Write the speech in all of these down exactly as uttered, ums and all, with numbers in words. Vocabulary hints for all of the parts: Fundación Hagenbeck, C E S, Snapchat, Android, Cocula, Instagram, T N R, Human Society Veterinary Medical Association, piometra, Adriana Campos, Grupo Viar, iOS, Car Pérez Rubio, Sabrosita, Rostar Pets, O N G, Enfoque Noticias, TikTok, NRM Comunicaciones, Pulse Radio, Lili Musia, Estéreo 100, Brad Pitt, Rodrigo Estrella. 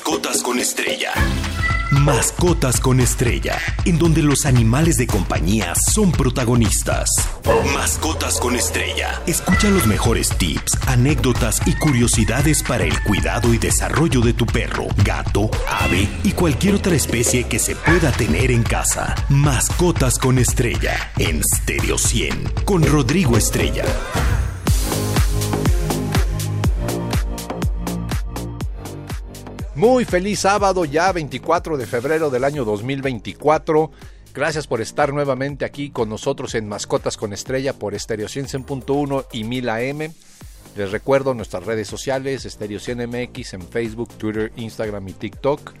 Mascotas con Estrella. Mascotas con Estrella, en donde los animales de compañía son protagonistas. Mascotas con Estrella. Escucha los mejores tips, anécdotas y curiosidades para el cuidado y desarrollo de tu perro, gato, ave y cualquier otra especie que se pueda tener en casa. Mascotas con Estrella, en Estéreo cien, con Rodrigo Estrella. Muy feliz sábado, ya veinticuatro de febrero del año dos mil veinticuatro. Gracias por estar nuevamente aquí con nosotros en Mascotas con Estrella por Estéreo cien punto uno y mil A M. Les recuerdo nuestras redes sociales, Estéreo cien M X en Facebook, Twitter, Instagram y TikTok.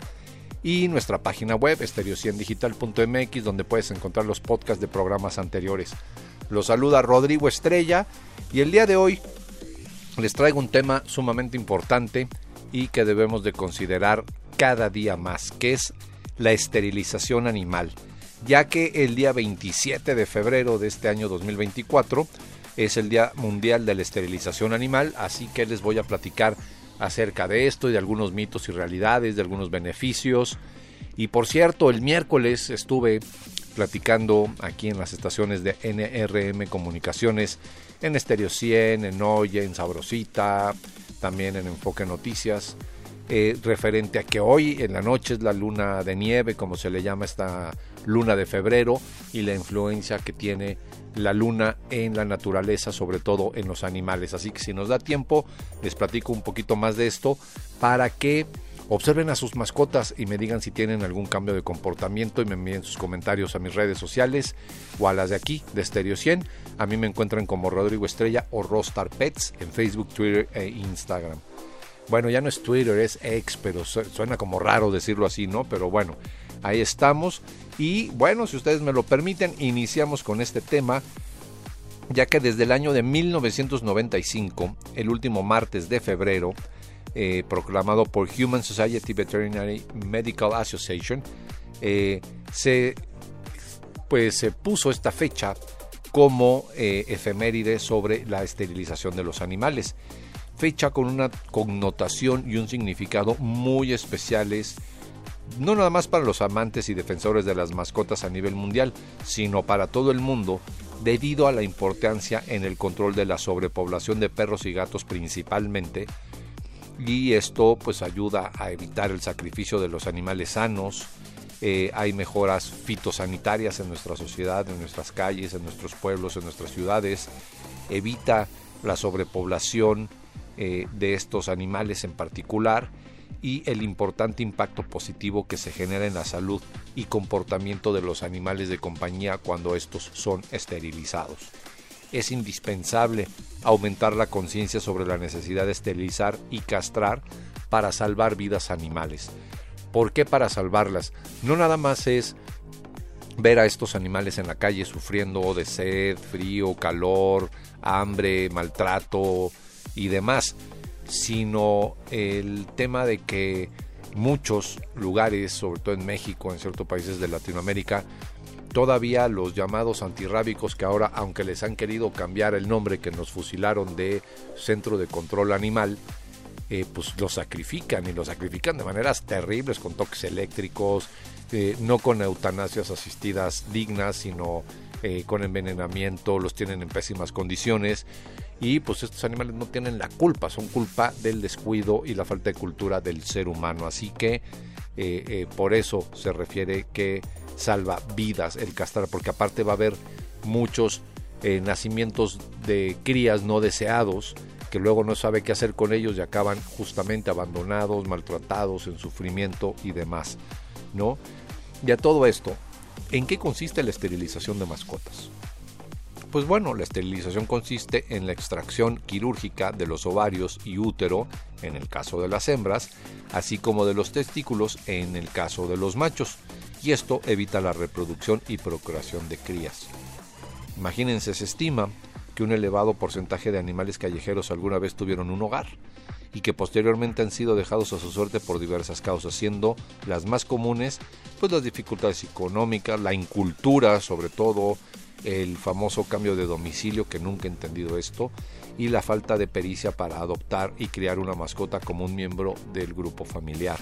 Y nuestra página web, estéreo cien digital punto M X, donde puedes encontrar los podcasts de programas anteriores. Los saluda Rodrigo Estrella y el día de hoy les traigo un tema sumamente importante y que debemos de considerar cada día más, que es la esterilización animal, ya que el día veintisiete de febrero de este año dos mil veinticuatro es el Día Mundial de la Esterilización Animal, así que les voy a platicar acerca de esto y de algunos mitos y realidades, de algunos beneficios. Y por cierto, el miércoles estuve platicando aquí en las estaciones de N R M Comunicaciones, en Estéreo cien, en Oye, en Sabrosita, también en Enfoque Noticias, eh, referente a que hoy en la noche es la luna de nieve, como se le llama esta luna de febrero, y la influencia que tiene la luna en la naturaleza, sobre todo en los animales. Así que si nos da tiempo, les platico un poquito más de esto para que observen a sus mascotas y me digan si tienen algún cambio de comportamiento y me envíen sus comentarios a mis redes sociales o a las de aquí, de Estéreo cien. A mí me encuentran como Rodrigo Estrella o Rostar Pets en Facebook, Twitter e Instagram. Bueno, ya no es Twitter, es X, pero suena como raro decirlo así, ¿no? Pero bueno, ahí estamos. Y bueno, si ustedes me lo permiten, iniciamos con este tema, ya que desde el año de mil novecientos noventa y cinco, el último martes de febrero, Eh, proclamado por Human Society Veterinary Medical Association, eh, se, pues, se puso esta fecha como eh, efeméride sobre la esterilización de los animales, fecha con una connotación y un significado muy especiales, no nada más para los amantes y defensores de las mascotas a nivel mundial, sino para todo el mundo, debido a la importancia en el control de la sobrepoblación de perros y gatos principalmente. Y esto pues ayuda a evitar el sacrificio de los animales sanos. Eh, hay mejoras fitosanitarias en nuestra sociedad, en nuestras calles, en nuestros pueblos, en nuestras ciudades. Evita la sobrepoblación eh, de estos animales en particular y el importante impacto positivo que se genera en la salud y comportamiento de los animales de compañía cuando estos son esterilizados. Es indispensable aumentar la conciencia sobre la necesidad de esterilizar y castrar para salvar vidas animales. ¿Por qué para salvarlas? No nada más es ver a estos animales en la calle sufriendo de sed, frío, calor, hambre, maltrato y demás, sino el tema de que muchos lugares, sobre todo en México, en ciertos países de Latinoamérica, todavía los llamados antirrábicos, que ahora, aunque les han querido cambiar el nombre, que nos fusilaron de Centro de Control Animal, eh, pues los sacrifican y los sacrifican de maneras terribles, con toques eléctricos, eh, no con eutanasias asistidas dignas, sino eh, con envenenamiento, los tienen en pésimas condiciones. Y pues estos animales no tienen la culpa, son culpa del descuido y la falta de cultura del ser humano. Así que eh, eh, por eso se refiere que salva vidas el castrar, porque aparte va a haber muchos eh, nacimientos de crías no deseados que luego no sabe qué hacer con ellos y acaban justamente abandonados, maltratados, en sufrimiento y demás, ¿no? Y a todo esto, ¿en qué consiste la esterilización de mascotas? Pues bueno, la esterilización consiste en la extracción quirúrgica de los ovarios y útero, en el caso de las hembras, así como de los testículos, en el caso de los machos. Y esto evita la reproducción y procreación de crías. Imagínense, se estima que un elevado porcentaje de animales callejeros alguna vez tuvieron un hogar y que posteriormente han sido dejados a su suerte por diversas causas, siendo las más comunes pues las dificultades económicas, la incultura sobre todo, el famoso cambio de domicilio, que nunca he entendido esto, y la falta de pericia para adoptar y criar una mascota como un miembro del grupo familiar.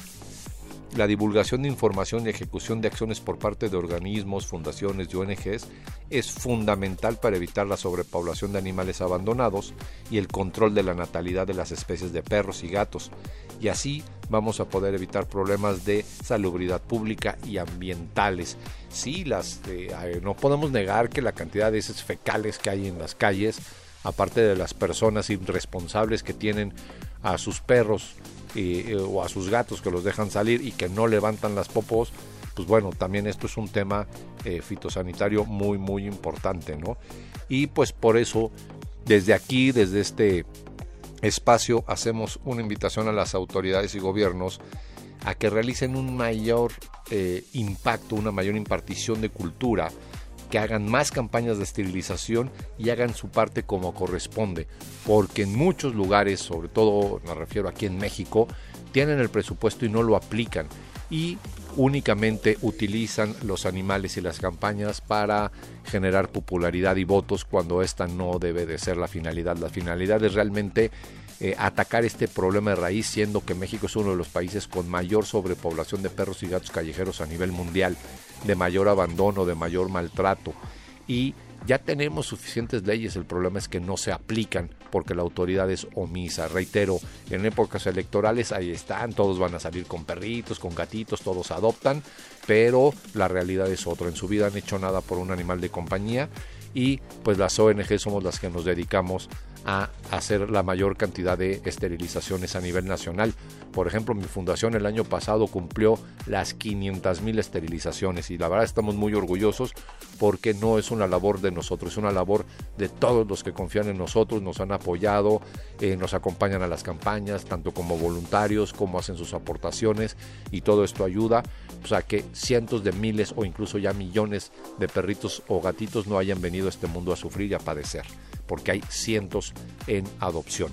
La divulgación de información y ejecución de acciones por parte de organismos, fundaciones y O N Ges es fundamental para evitar la sobrepoblación de animales abandonados y el control de la natalidad de las especies de perros y gatos, y así vamos a poder evitar problemas de salubridad pública y ambientales. Sí, las, eh, no podemos negar que la cantidad de heces fecales que hay en las calles, aparte de las personas irresponsables que tienen a sus perros Y, o a sus gatos que los dejan salir y que no levantan las popos, pues bueno, también esto es un tema eh, fitosanitario muy muy importante, ¿no? Y pues por eso desde aquí, desde este espacio, hacemos una invitación a las autoridades y gobiernos a que realicen un mayor eh, impacto, una mayor impartición de cultura, que hagan más campañas de esterilización y hagan su parte como corresponde, porque en muchos lugares, sobre todo me refiero aquí en México, tienen el presupuesto y no lo aplican y únicamente utilizan los animales y las campañas para generar popularidad y votos, cuando esta no debe de ser la finalidad. La finalidad es realmente eh, atacar este problema de raíz, siendo que México es uno de los países con mayor sobrepoblación de perros y gatos callejeros a nivel mundial, de mayor abandono, de mayor maltrato, y ya tenemos suficientes leyes. El problema es que no se aplican porque la autoridad es omisa. Reitero, en épocas electorales ahí están, todos van a salir con perritos, con gatitos, todos adoptan, pero la realidad es otra. En su vida han hecho nada por un animal de compañía, y pues las O N G somos las que nos dedicamos a hacer la mayor cantidad de esterilizaciones a nivel nacional. Por ejemplo, mi fundación el año pasado cumplió las quinientas mil esterilizaciones, y la verdad estamos muy orgullosos, porque no es una labor de nosotros, es una labor de todos los que confían en nosotros, nos han apoyado, eh, nos acompañan a las campañas, tanto como voluntarios, como hacen sus aportaciones, y todo esto ayuda, o sea, que cientos de miles o incluso ya millones de perritos o gatitos no hayan venido a este mundo a sufrir y a padecer, porque hay cientos en adopción.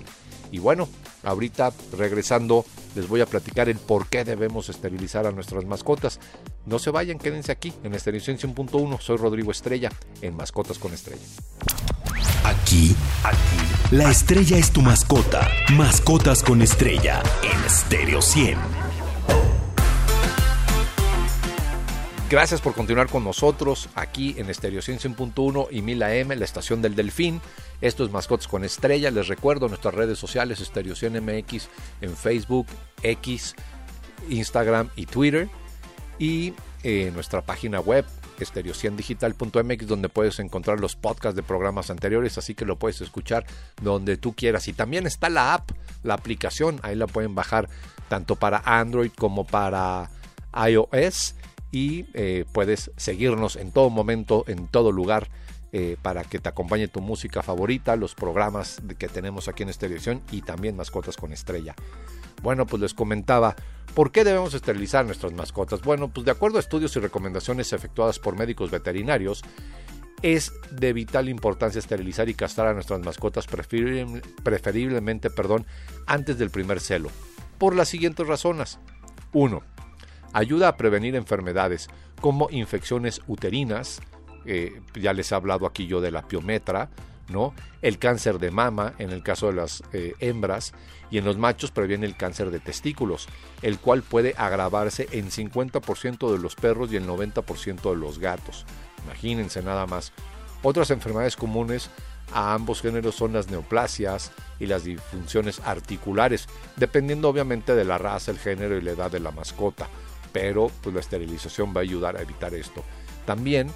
Y bueno, ahorita regresando les voy a platicar el por qué debemos esterilizar a nuestras mascotas. No se vayan, quédense aquí en Estéreo cien punto uno. Soy Rodrigo Estrella en Mascotas con Estrella. Aquí, aquí, la estrella es tu mascota. Mascotas con Estrella en Estéreo cien. Gracias por continuar con nosotros aquí en Estéreo cien punto uno y mil A M, la estación del Delfín. Esto es Mascotas con Estrella. Les recuerdo nuestras redes sociales, Estéreo cien M X en Facebook, X, Instagram y Twitter. Y eh, nuestra página web, estéreo cien digital punto M X, donde puedes encontrar los podcasts de programas anteriores, así que lo puedes escuchar donde tú quieras. Y también está la app, la aplicación, ahí la pueden bajar tanto para Android como para i O S. Y eh, puedes seguirnos en todo momento, en todo lugar, eh, para que te acompañe tu música favorita, los programas que tenemos aquí en Estéreo cien y también Mascotas con Estrella. Bueno, pues les comentaba, ¿por qué debemos esterilizar nuestras mascotas? Bueno, pues de acuerdo a estudios y recomendaciones efectuadas por médicos veterinarios, es de vital importancia esterilizar y castrar a nuestras mascotas preferible, preferiblemente perdón, antes del primer celo, por las siguientes razones. uno. Ayuda a prevenir enfermedades como infecciones uterinas, eh, ya les he hablado aquí yo de la piometra, ¿no? El cáncer de mama en el caso de las eh, hembras, y en los machos previene el cáncer de testículos, el cual puede agravarse en cincuenta por ciento de los perros y el noventa por ciento de los gatos. Imagínense nada más. Otras enfermedades comunes a ambos géneros son las neoplasias y las disfunciones articulares, dependiendo obviamente de la raza, el género y la edad de la mascota. Pero pues la esterilización va a ayudar a evitar esto. También,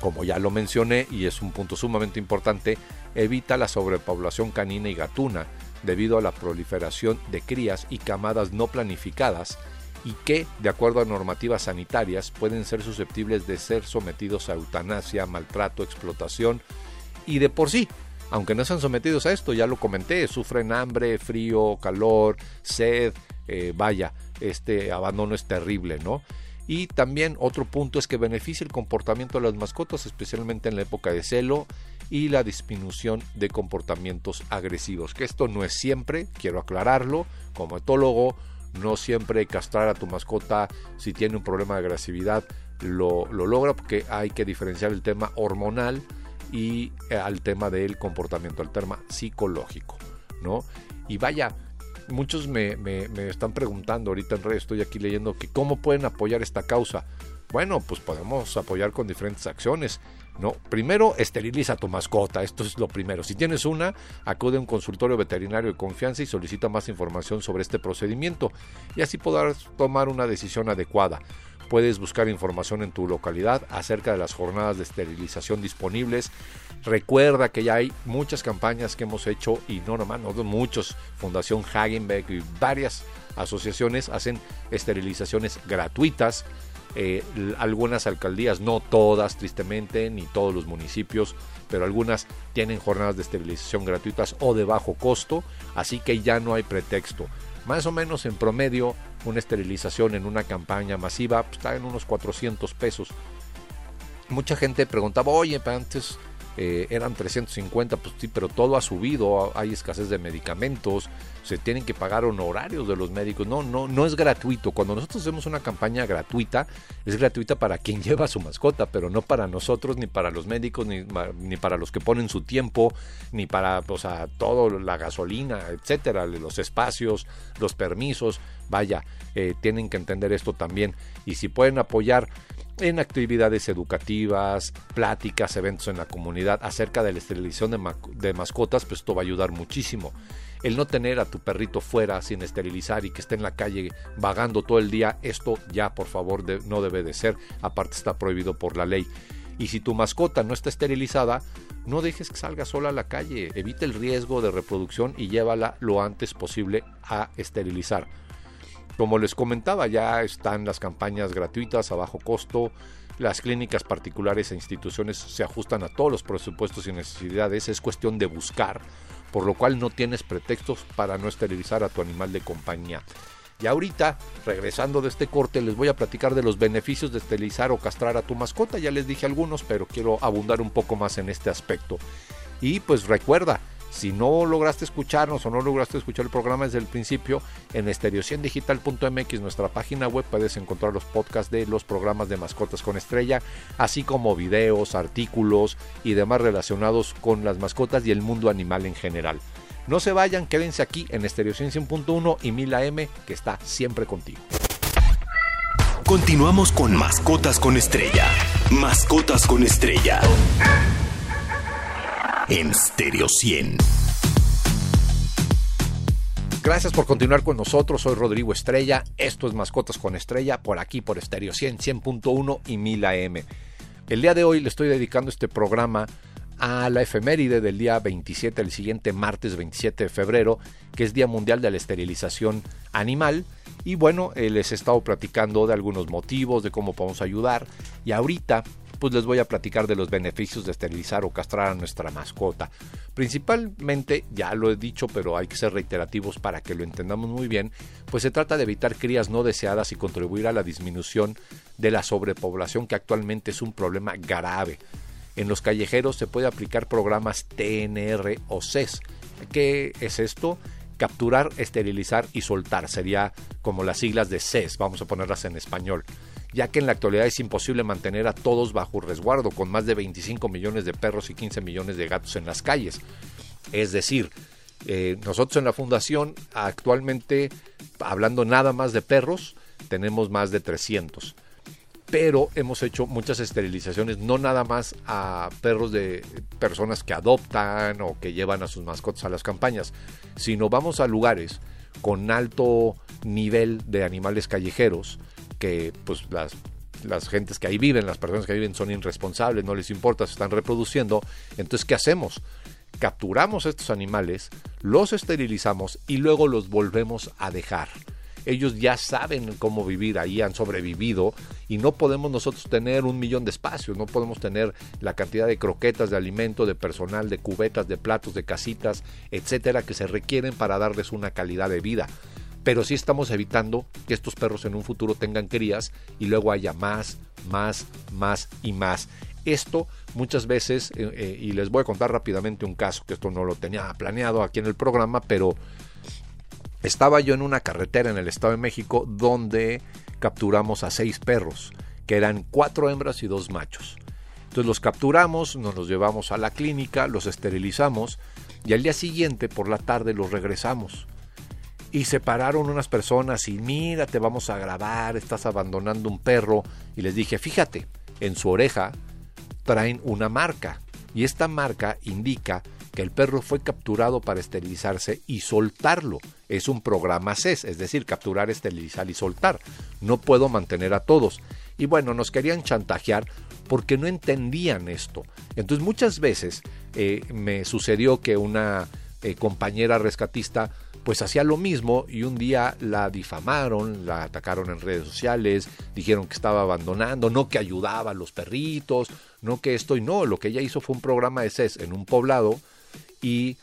como ya lo mencioné y es un punto sumamente importante, evita la sobrepoblación canina y gatuna debido a la proliferación de crías y camadas no planificadas, y que, de acuerdo a normativas sanitarias, pueden ser susceptibles de ser sometidos a eutanasia, maltrato, explotación, y de por sí, aunque no sean sometidos a esto, ya lo comenté, sufren hambre, frío, calor, sed, eh, vaya, este abandono es terrible, ¿no? Y también otro punto es que beneficia el comportamiento de las mascotas, especialmente en la época de celo, y la disminución de comportamientos agresivos, que esto no es siempre, quiero aclararlo, como etólogo, no siempre castrar a tu mascota si tiene un problema de agresividad lo, lo logra, porque hay que diferenciar el tema hormonal y al tema del comportamiento, al tema psicológico, ¿no? Y vaya, muchos me, me, me están preguntando ahorita en redes, estoy aquí leyendo, que cómo pueden apoyar esta causa. Bueno, pues podemos apoyar con diferentes acciones, ¿no? Primero, esteriliza a tu mascota, esto es lo primero. Si tienes una, acude a un consultorio veterinario de confianza y solicita más información sobre este procedimiento, y así podrás tomar una decisión adecuada. Puedes buscar información en tu localidad acerca de las jornadas de esterilización disponibles. Recuerda que ya hay muchas campañas que hemos hecho, y no nomás, no, muchos, Fundación Hagenbeck y varias asociaciones hacen esterilizaciones gratuitas. Eh, algunas alcaldías, no todas tristemente, ni todos los municipios, pero algunas tienen jornadas de esterilización gratuitas o de bajo costo, así que ya no hay pretexto. Más o menos en promedio una esterilización en una campaña masiva pues, está en unos cuatrocientos pesos. Mucha gente preguntaba, oye, pero antes eh, eran trescientos cincuenta. Pues sí, pero todo ha subido, hay escasez de medicamentos, se tienen que pagar honorarios de los médicos. No, no, no es gratuito. Cuando nosotros hacemos una campaña gratuita, es gratuita para quien lleva a su mascota, pero no para nosotros, ni para los médicos, ni, ni para los que ponen su tiempo, ni para, o sea, todo, la gasolina, etcétera, los espacios, los permisos. Vaya, eh, tienen que entender esto también. Y si pueden apoyar en actividades educativas, pláticas, eventos en la comunidad acerca de la esterilización de, ma- de mascotas, pues esto va a ayudar muchísimo. El no tener a tu perrito fuera sin esterilizar y que esté en la calle vagando todo el día, esto ya por favor de, no debe de ser, aparte está prohibido por la ley. Y si tu mascota no está esterilizada, no dejes que salga sola a la calle, evita el riesgo de reproducción y llévala lo antes posible a esterilizar. Como les comentaba, ya están las campañas gratuitas a bajo costo. Las clínicas particulares e instituciones se ajustan a todos los presupuestos y necesidades. Es cuestión de buscar, por lo cual no tienes pretextos para no esterilizar a tu animal de compañía. Y ahorita, regresando de este corte, les voy a platicar de los beneficios de esterilizar o castrar a tu mascota. Ya les dije algunos, pero quiero abundar un poco más en este aspecto. Y pues recuerda, si no lograste escucharnos o no lograste escuchar el programa desde el principio, en estereo cien digital punto m x, nuestra página web, puedes encontrar los podcasts de los programas de Mascotas con Estrella, así como videos, artículos y demás relacionados con las mascotas y el mundo animal en general. No se vayan, quédense aquí en estereo cien punto uno y Mila M, que está siempre contigo. Continuamos con Mascotas con Estrella. Mascotas con Estrella. En Estéreo cien. Gracias por continuar con nosotros. Soy Rodrigo Estrella. Esto es Mascotas con Estrella, por aquí, por Estéreo cien, cien punto uno y mil A M. El día de hoy le estoy dedicando este programa a la efeméride del día veintisiete, el siguiente martes veintisiete de febrero, que es Día Mundial de la Esterilización Animal. Y bueno, eh, les he estado platicando de algunos motivos, de cómo podemos ayudar. Y ahorita pues les voy a platicar de los beneficios de esterilizar o castrar a nuestra mascota. Principalmente, ya lo he dicho, pero hay que ser reiterativos para que lo entendamos muy bien, pues se trata de evitar crías no deseadas y contribuir a la disminución de la sobrepoblación, que actualmente es un problema grave. En los callejeros se puede aplicar programas T N R o C E S. ¿Qué es esto? Capturar, esterilizar y soltar. Sería como las siglas de C E S, vamos a ponerlas en español, ya que en la actualidad es imposible mantener a todos bajo resguardo, con más de veinticinco millones de perros y quince millones de gatos en las calles. Es decir, eh, nosotros en la fundación actualmente, hablando nada más de perros, tenemos más de trescientos. Pero hemos hecho muchas esterilizaciones, no nada más a perros de personas que adoptan o que llevan a sus mascotas a las campañas, sino vamos a lugares con alto nivel de animales callejeros, que pues las, las gentes que ahí viven, las personas que viven son irresponsables, no les importa, se están reproduciendo. Entonces, ¿qué hacemos? Capturamos estos animales, los esterilizamos y luego los volvemos a dejar. Ellos ya saben cómo vivir ahí, han sobrevivido, y no podemos nosotros tener un millón de espacios, no podemos tener la cantidad de croquetas, de alimento, de personal, de cubetas, de platos, de casitas, etcétera, que se requieren para darles una calidad de vida. Pero sí estamos evitando que estos perros en un futuro tengan crías y luego haya más, más, más y más. Esto muchas veces, eh, eh, y les voy a contar rápidamente un caso, que esto no lo tenía planeado aquí en el programa, pero estaba yo en una carretera en el Estado de México donde capturamos a seis perros que eran cuatro hembras y dos machos. Entonces los capturamos, nos los llevamos a la clínica, los esterilizamos y al día siguiente por la tarde los regresamos. Y se pararon unas personas y mira, te vamos a grabar, estás abandonando un perro. Y les dije, fíjate, en su oreja traen una marca y esta marca indica que el perro fue capturado para esterilizarse y soltarlo. Es un programa C E S, es decir, capturar, esterilizar y soltar. No puedo mantener a todos. Y bueno, nos querían chantajear porque no entendían esto. Entonces muchas veces eh, me sucedió que una eh, compañera rescatista pues hacía lo mismo y un día la difamaron, la atacaron en redes sociales, dijeron que estaba abandonando, no que ayudaba a los perritos, no que esto y no. Lo que ella hizo fue un programa de C E S en un poblado y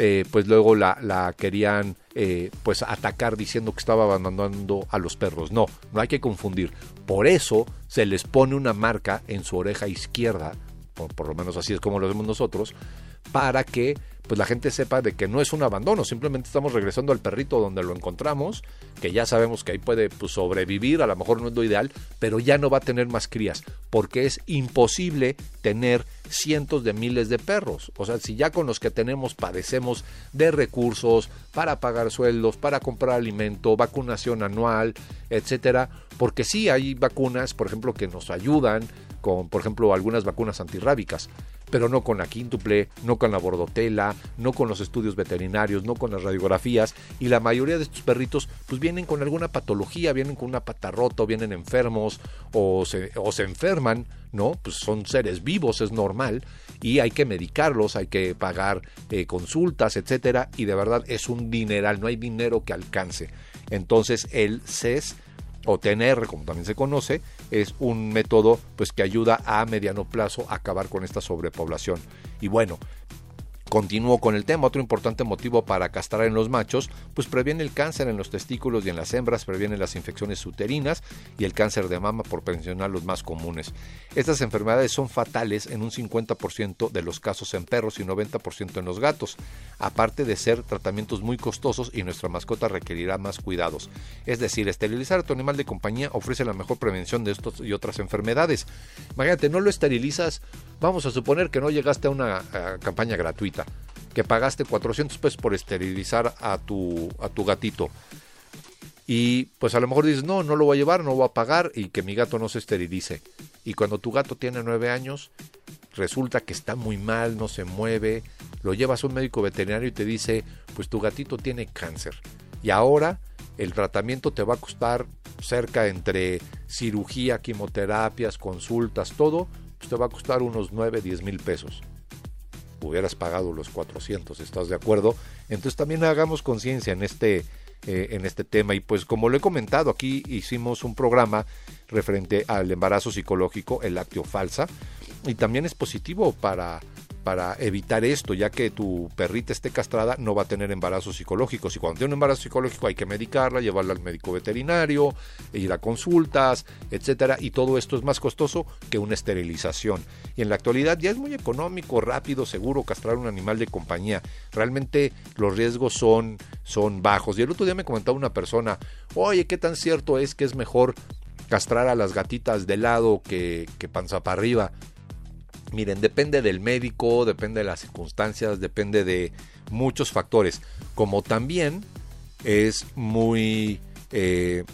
eh, pues luego la, la querían eh, pues atacar diciendo que estaba abandonando a los perros. No, no hay que confundir. Por eso se les pone una marca en su oreja izquierda, por, por lo menos así es como lo vemos nosotros, para que pues la gente sepa de que no es un abandono, simplemente estamos regresando al perrito donde lo encontramos, que ya sabemos que ahí puede pues, sobrevivir, a lo mejor no es lo ideal, pero ya no va a tener más crías, porque es imposible tener cientos de miles de perros. O sea, si ya con los que tenemos padecemos de recursos para pagar sueldos, para comprar alimento, vacunación anual, etcétera, porque sí hay vacunas, por ejemplo, que nos ayudan con, por ejemplo, algunas vacunas antirrábicas, pero no con la quíntuple, no con la bordotela, no con los estudios veterinarios, no con las radiografías, y la mayoría de estos perritos pues vienen con alguna patología, vienen con una pata rota, vienen enfermos o se, o se enferman, ¿no? Pues son seres vivos, es normal, y hay que medicarlos, hay que pagar eh, consultas, etcétera, y de verdad es un dineral, no hay dinero que alcance. Entonces el C E S o T N R, como también se conoce, es un método pues, que ayuda a mediano plazo a acabar con esta sobrepoblación. Y bueno, continúo con el tema. Otro importante motivo para castrar en los machos, pues previene el cáncer en los testículos y en las hembras, previene las infecciones uterinas y el cáncer de mama, por mencionar los más comunes. Estas enfermedades son fatales en un cincuenta por ciento de los casos en perros y noventa por ciento en los gatos, aparte de ser tratamientos muy costosos y nuestra mascota requerirá más cuidados. Es decir, esterilizar a tu animal de compañía ofrece la mejor prevención de estos y otras enfermedades. Imagínate, no lo esterilizas, vamos a suponer que no llegaste a una a, campaña gratuita, que pagaste cuatrocientos pesos por esterilizar a tu, a tu gatito y pues a lo mejor dices no, no lo voy a llevar, no voy a pagar y que mi gato no se esterilice, y cuando tu gato tiene nueve años resulta que está muy mal, no se mueve, lo llevas a un médico veterinario y te dice pues tu gatito tiene cáncer y ahora el tratamiento te va a costar cerca entre cirugía, quimioterapias, consultas, todo, pues te va a costar unos nueve, diez mil pesos. Hubieras pagado los cuatrocientos, ¿estás de acuerdo? Entonces también hagamos conciencia en este, eh, en este tema. Y pues como lo he comentado, aquí hicimos un programa referente al embarazo psicológico, el lácteo falsa, y también es positivo para, para evitar esto, ya que tu perrita esté castrada no va a tener embarazos psicológicos, y cuando tiene un embarazo psicológico hay que medicarla, llevarla al médico veterinario, ir a consultas, etcétera, y todo esto es más costoso que una esterilización, y en la actualidad ya es muy económico, rápido, seguro castrar un animal de compañía. Realmente los riesgos son, son bajos, y el otro día me comentaba una persona, oye, ¿qué tan cierto es que es mejor castrar a las gatitas de lado que, que panza para arriba? Miren, depende del médico, depende de las circunstancias, depende de muchos factores. Como también es muy... Eh,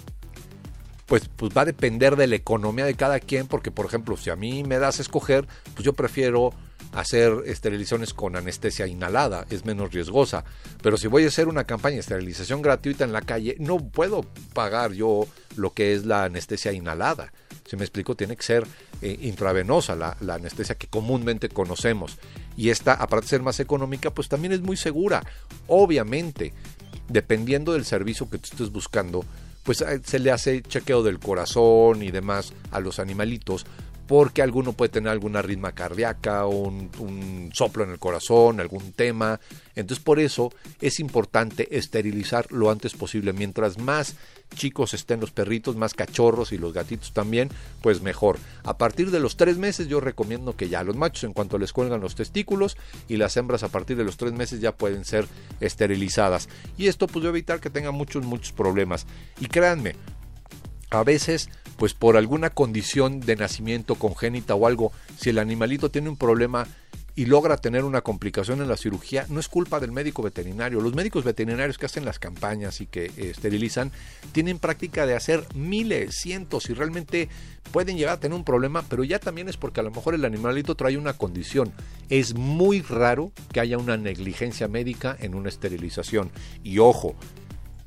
pues, pues va a depender de la economía de cada quien, porque por ejemplo, si a mí me das a escoger, pues yo prefiero hacer esterilizaciones con anestesia inhalada, es menos riesgosa. Pero si voy a hacer una campaña de esterilización gratuita en la calle, no puedo pagar yo lo que es la anestesia inhalada. Si me explico, tiene que ser eh, intravenosa la, la anestesia que comúnmente conocemos. Y esta, aparte de ser más económica, pues también es muy segura. Obviamente, dependiendo del servicio que tú estés buscando, pues se le hace chequeo del corazón y demás a los animalitos, porque alguno puede tener alguna arritmia cardíaca, un, un soplo en el corazón, algún tema. Entonces por eso es importante esterilizar lo antes posible. Mientras más chicos estén los perritos, más cachorros y los gatitos también, pues mejor. A partir de los tres meses yo recomiendo que ya los machos en cuanto les cuelgan los testículos, y las hembras a partir de los tres meses ya pueden ser esterilizadas. Y esto pues va a evitar que tengan muchos, muchos problemas. Y créanme, a veces, pues por alguna condición de nacimiento congénita o algo, si el animalito tiene un problema y logra tener una complicación en la cirugía, no es culpa del médico veterinario. Los médicos veterinarios que hacen las campañas y que eh, esterilizan tienen práctica de hacer miles, cientos, y realmente pueden llegar a tener un problema, pero ya también es porque a lo mejor el animalito trae una condición. Es muy raro que haya una negligencia médica en una esterilización. Y ojo,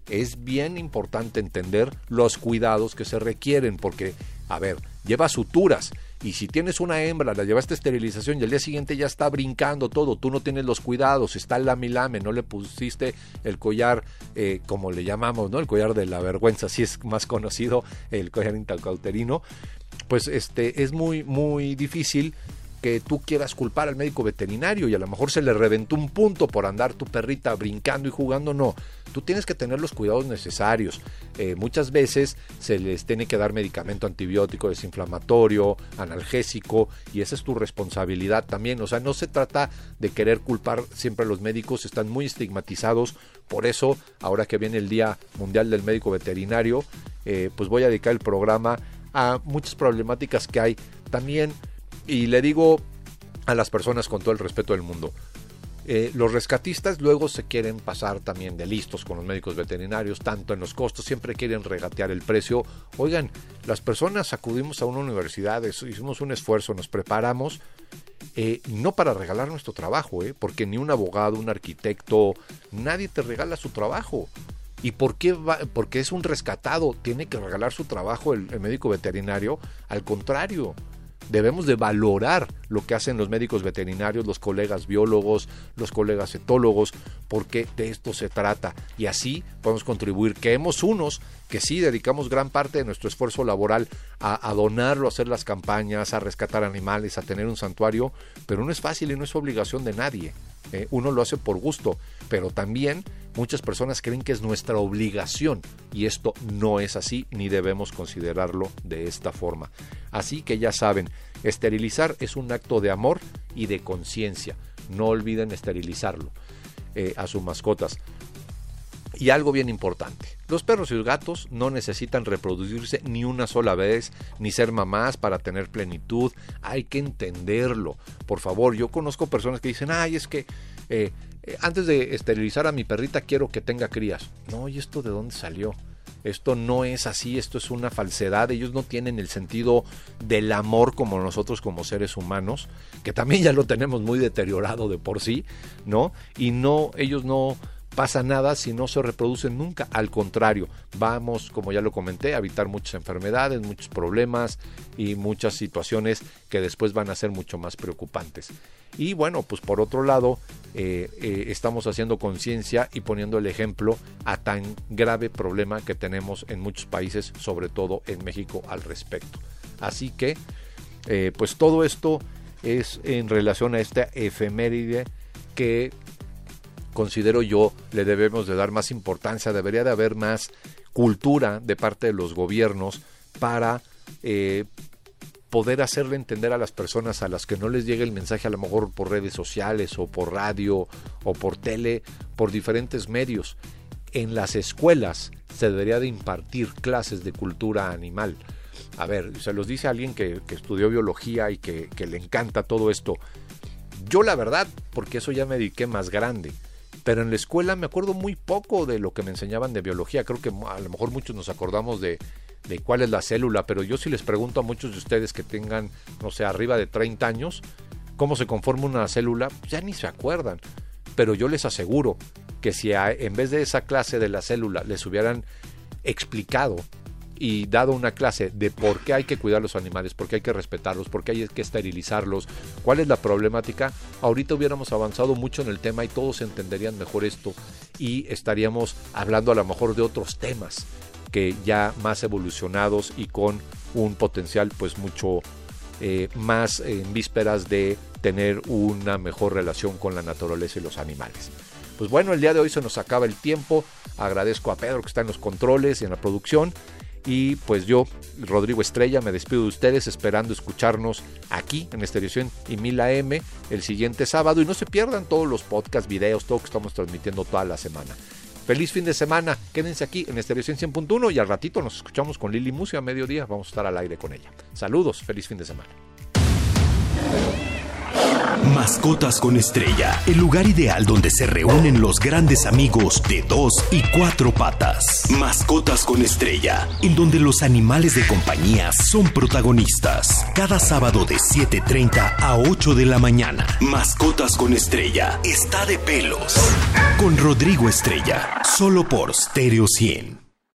es bien importante entender los cuidados que se requieren porque, a ver, lleva suturas. Y si tienes una hembra, la llevaste a esterilización y al día siguiente ya está brincando todo, tú no tienes los cuidados, está lame lame, no le pusiste el collar, eh, como le llamamos, ¿no? El collar de la vergüenza, así es más conocido, el collar intracauterino, pues este, es muy, muy difícil que tú quieras culpar al médico veterinario y a lo mejor se le reventó un punto por andar tu perrita brincando y jugando. No, tú tienes que tener los cuidados necesarios. Eh, muchas veces se les tiene que dar medicamento antibiótico, desinflamatorio, analgésico, y esa es tu responsabilidad también. O sea, no se trata de querer culpar siempre a los médicos, están muy estigmatizados. Por eso, ahora que viene el Día Mundial del Médico Veterinario, eh, pues voy a dedicar el programa a muchas problemáticas que hay también. Y le digo a las personas con todo el respeto del mundo, eh, los rescatistas luego se quieren pasar también de listos con los médicos veterinarios, tanto en los costos, siempre quieren regatear el precio. Oigan, las personas acudimos a una universidad, hicimos un esfuerzo, nos preparamos, eh, no para regalar nuestro trabajo, eh, porque ni un abogado, un arquitecto, nadie te regala su trabajo. ¿Y por qué va? Porque es un rescatado, tiene que regalar su trabajo el, el médico veterinario. Al contrario, debemos de valorar lo que hacen los médicos veterinarios, los colegas biólogos, los colegas etólogos, porque de esto se trata. Y así podemos contribuir. Que hemos unos que sí dedicamos gran parte de nuestro esfuerzo laboral a, a donarlo, a hacer las campañas, a rescatar animales, a tener un santuario, pero no es fácil y no es obligación de nadie. Eh, uno lo hace por gusto, pero también muchas personas creen que es nuestra obligación y esto no es así, ni debemos considerarlo de esta forma. Así que ya saben, esterilizar es un acto de amor y de conciencia. No olviden esterilizarlo eh, a sus mascotas. Y algo bien importante, los perros y los gatos no necesitan reproducirse ni una sola vez, ni ser mamás para tener plenitud. Hay que entenderlo. Por favor, yo conozco personas que dicen, ay, es que eh, antes de esterilizar a mi perrita quiero que tenga crías. No, ¿y esto de dónde salió? Esto no es así, esto es una falsedad. Ellos no tienen el sentido del amor como nosotros como seres humanos, que también ya lo tenemos muy deteriorado de por sí, ¿no? Y no, ellos no pasa nada si no se reproducen nunca. Al contrario, vamos, como ya lo comenté, a evitar muchas enfermedades, muchos problemas y muchas situaciones que después van a ser mucho más preocupantes. Y bueno, pues por otro lado, eh, eh, estamos haciendo conciencia y poniendo el ejemplo a tan grave problema que tenemos en muchos países, sobre todo en México, al respecto. Así que, eh, pues todo esto es en relación a esta efeméride que considero yo le debemos de dar más importancia. Debería de haber más cultura de parte de los gobiernos para eh, poder hacerle entender a las personas a las que no les llegue el mensaje, a lo mejor por redes sociales o por radio o por tele, por diferentes medios. En las escuelas se debería de impartir clases de cultura animal. A ver, se los dice alguien que, que estudió biología y que, que le encanta todo esto. Yo la verdad, porque eso ya me dediqué más grande. Pero en la escuela me acuerdo muy poco de lo que me enseñaban de biología. Creo que a lo mejor muchos nos acordamos de, de cuál es la célula, pero yo sí les pregunto a muchos de ustedes que tengan, no sé, arriba de treinta años, cómo se conforma una célula, ya ni se acuerdan. Pero yo les aseguro que si a, en vez de esa clase de la célula les hubieran explicado y dado una clase de por qué hay que cuidar a los animales, por qué hay que respetarlos, por qué hay que esterilizarlos, cuál es la problemática, ahorita hubiéramos avanzado mucho en el tema y todos entenderían mejor esto y estaríamos hablando a lo mejor de otros temas que ya más evolucionados y con un potencial pues mucho eh, más en vísperas de tener una mejor relación con la naturaleza y los animales. Pues bueno, el día de hoy se nos acaba el tiempo. Agradezco a Pedro que está en los controles y en la producción. Y pues yo, Rodrigo Estrella, me despido de ustedes esperando escucharnos aquí en Estéreo cien y mil A M el siguiente sábado. Y no se pierdan todos los podcasts, videos, todo que estamos transmitiendo toda la semana. Feliz fin de semana. Quédense aquí en Estéreo cien punto uno y al ratito nos escuchamos con Lili Musia a mediodía. Vamos a estar al aire con ella. Saludos, feliz fin de semana. Mascotas con Estrella, el lugar ideal donde se reúnen los grandes amigos de dos y cuatro patas. Mascotas con Estrella, en donde los animales de compañía son protagonistas. Cada sábado de siete treinta a ocho de la mañana. Mascotas con Estrella, está de pelos. Con Rodrigo Estrella, solo por Estéreo cien.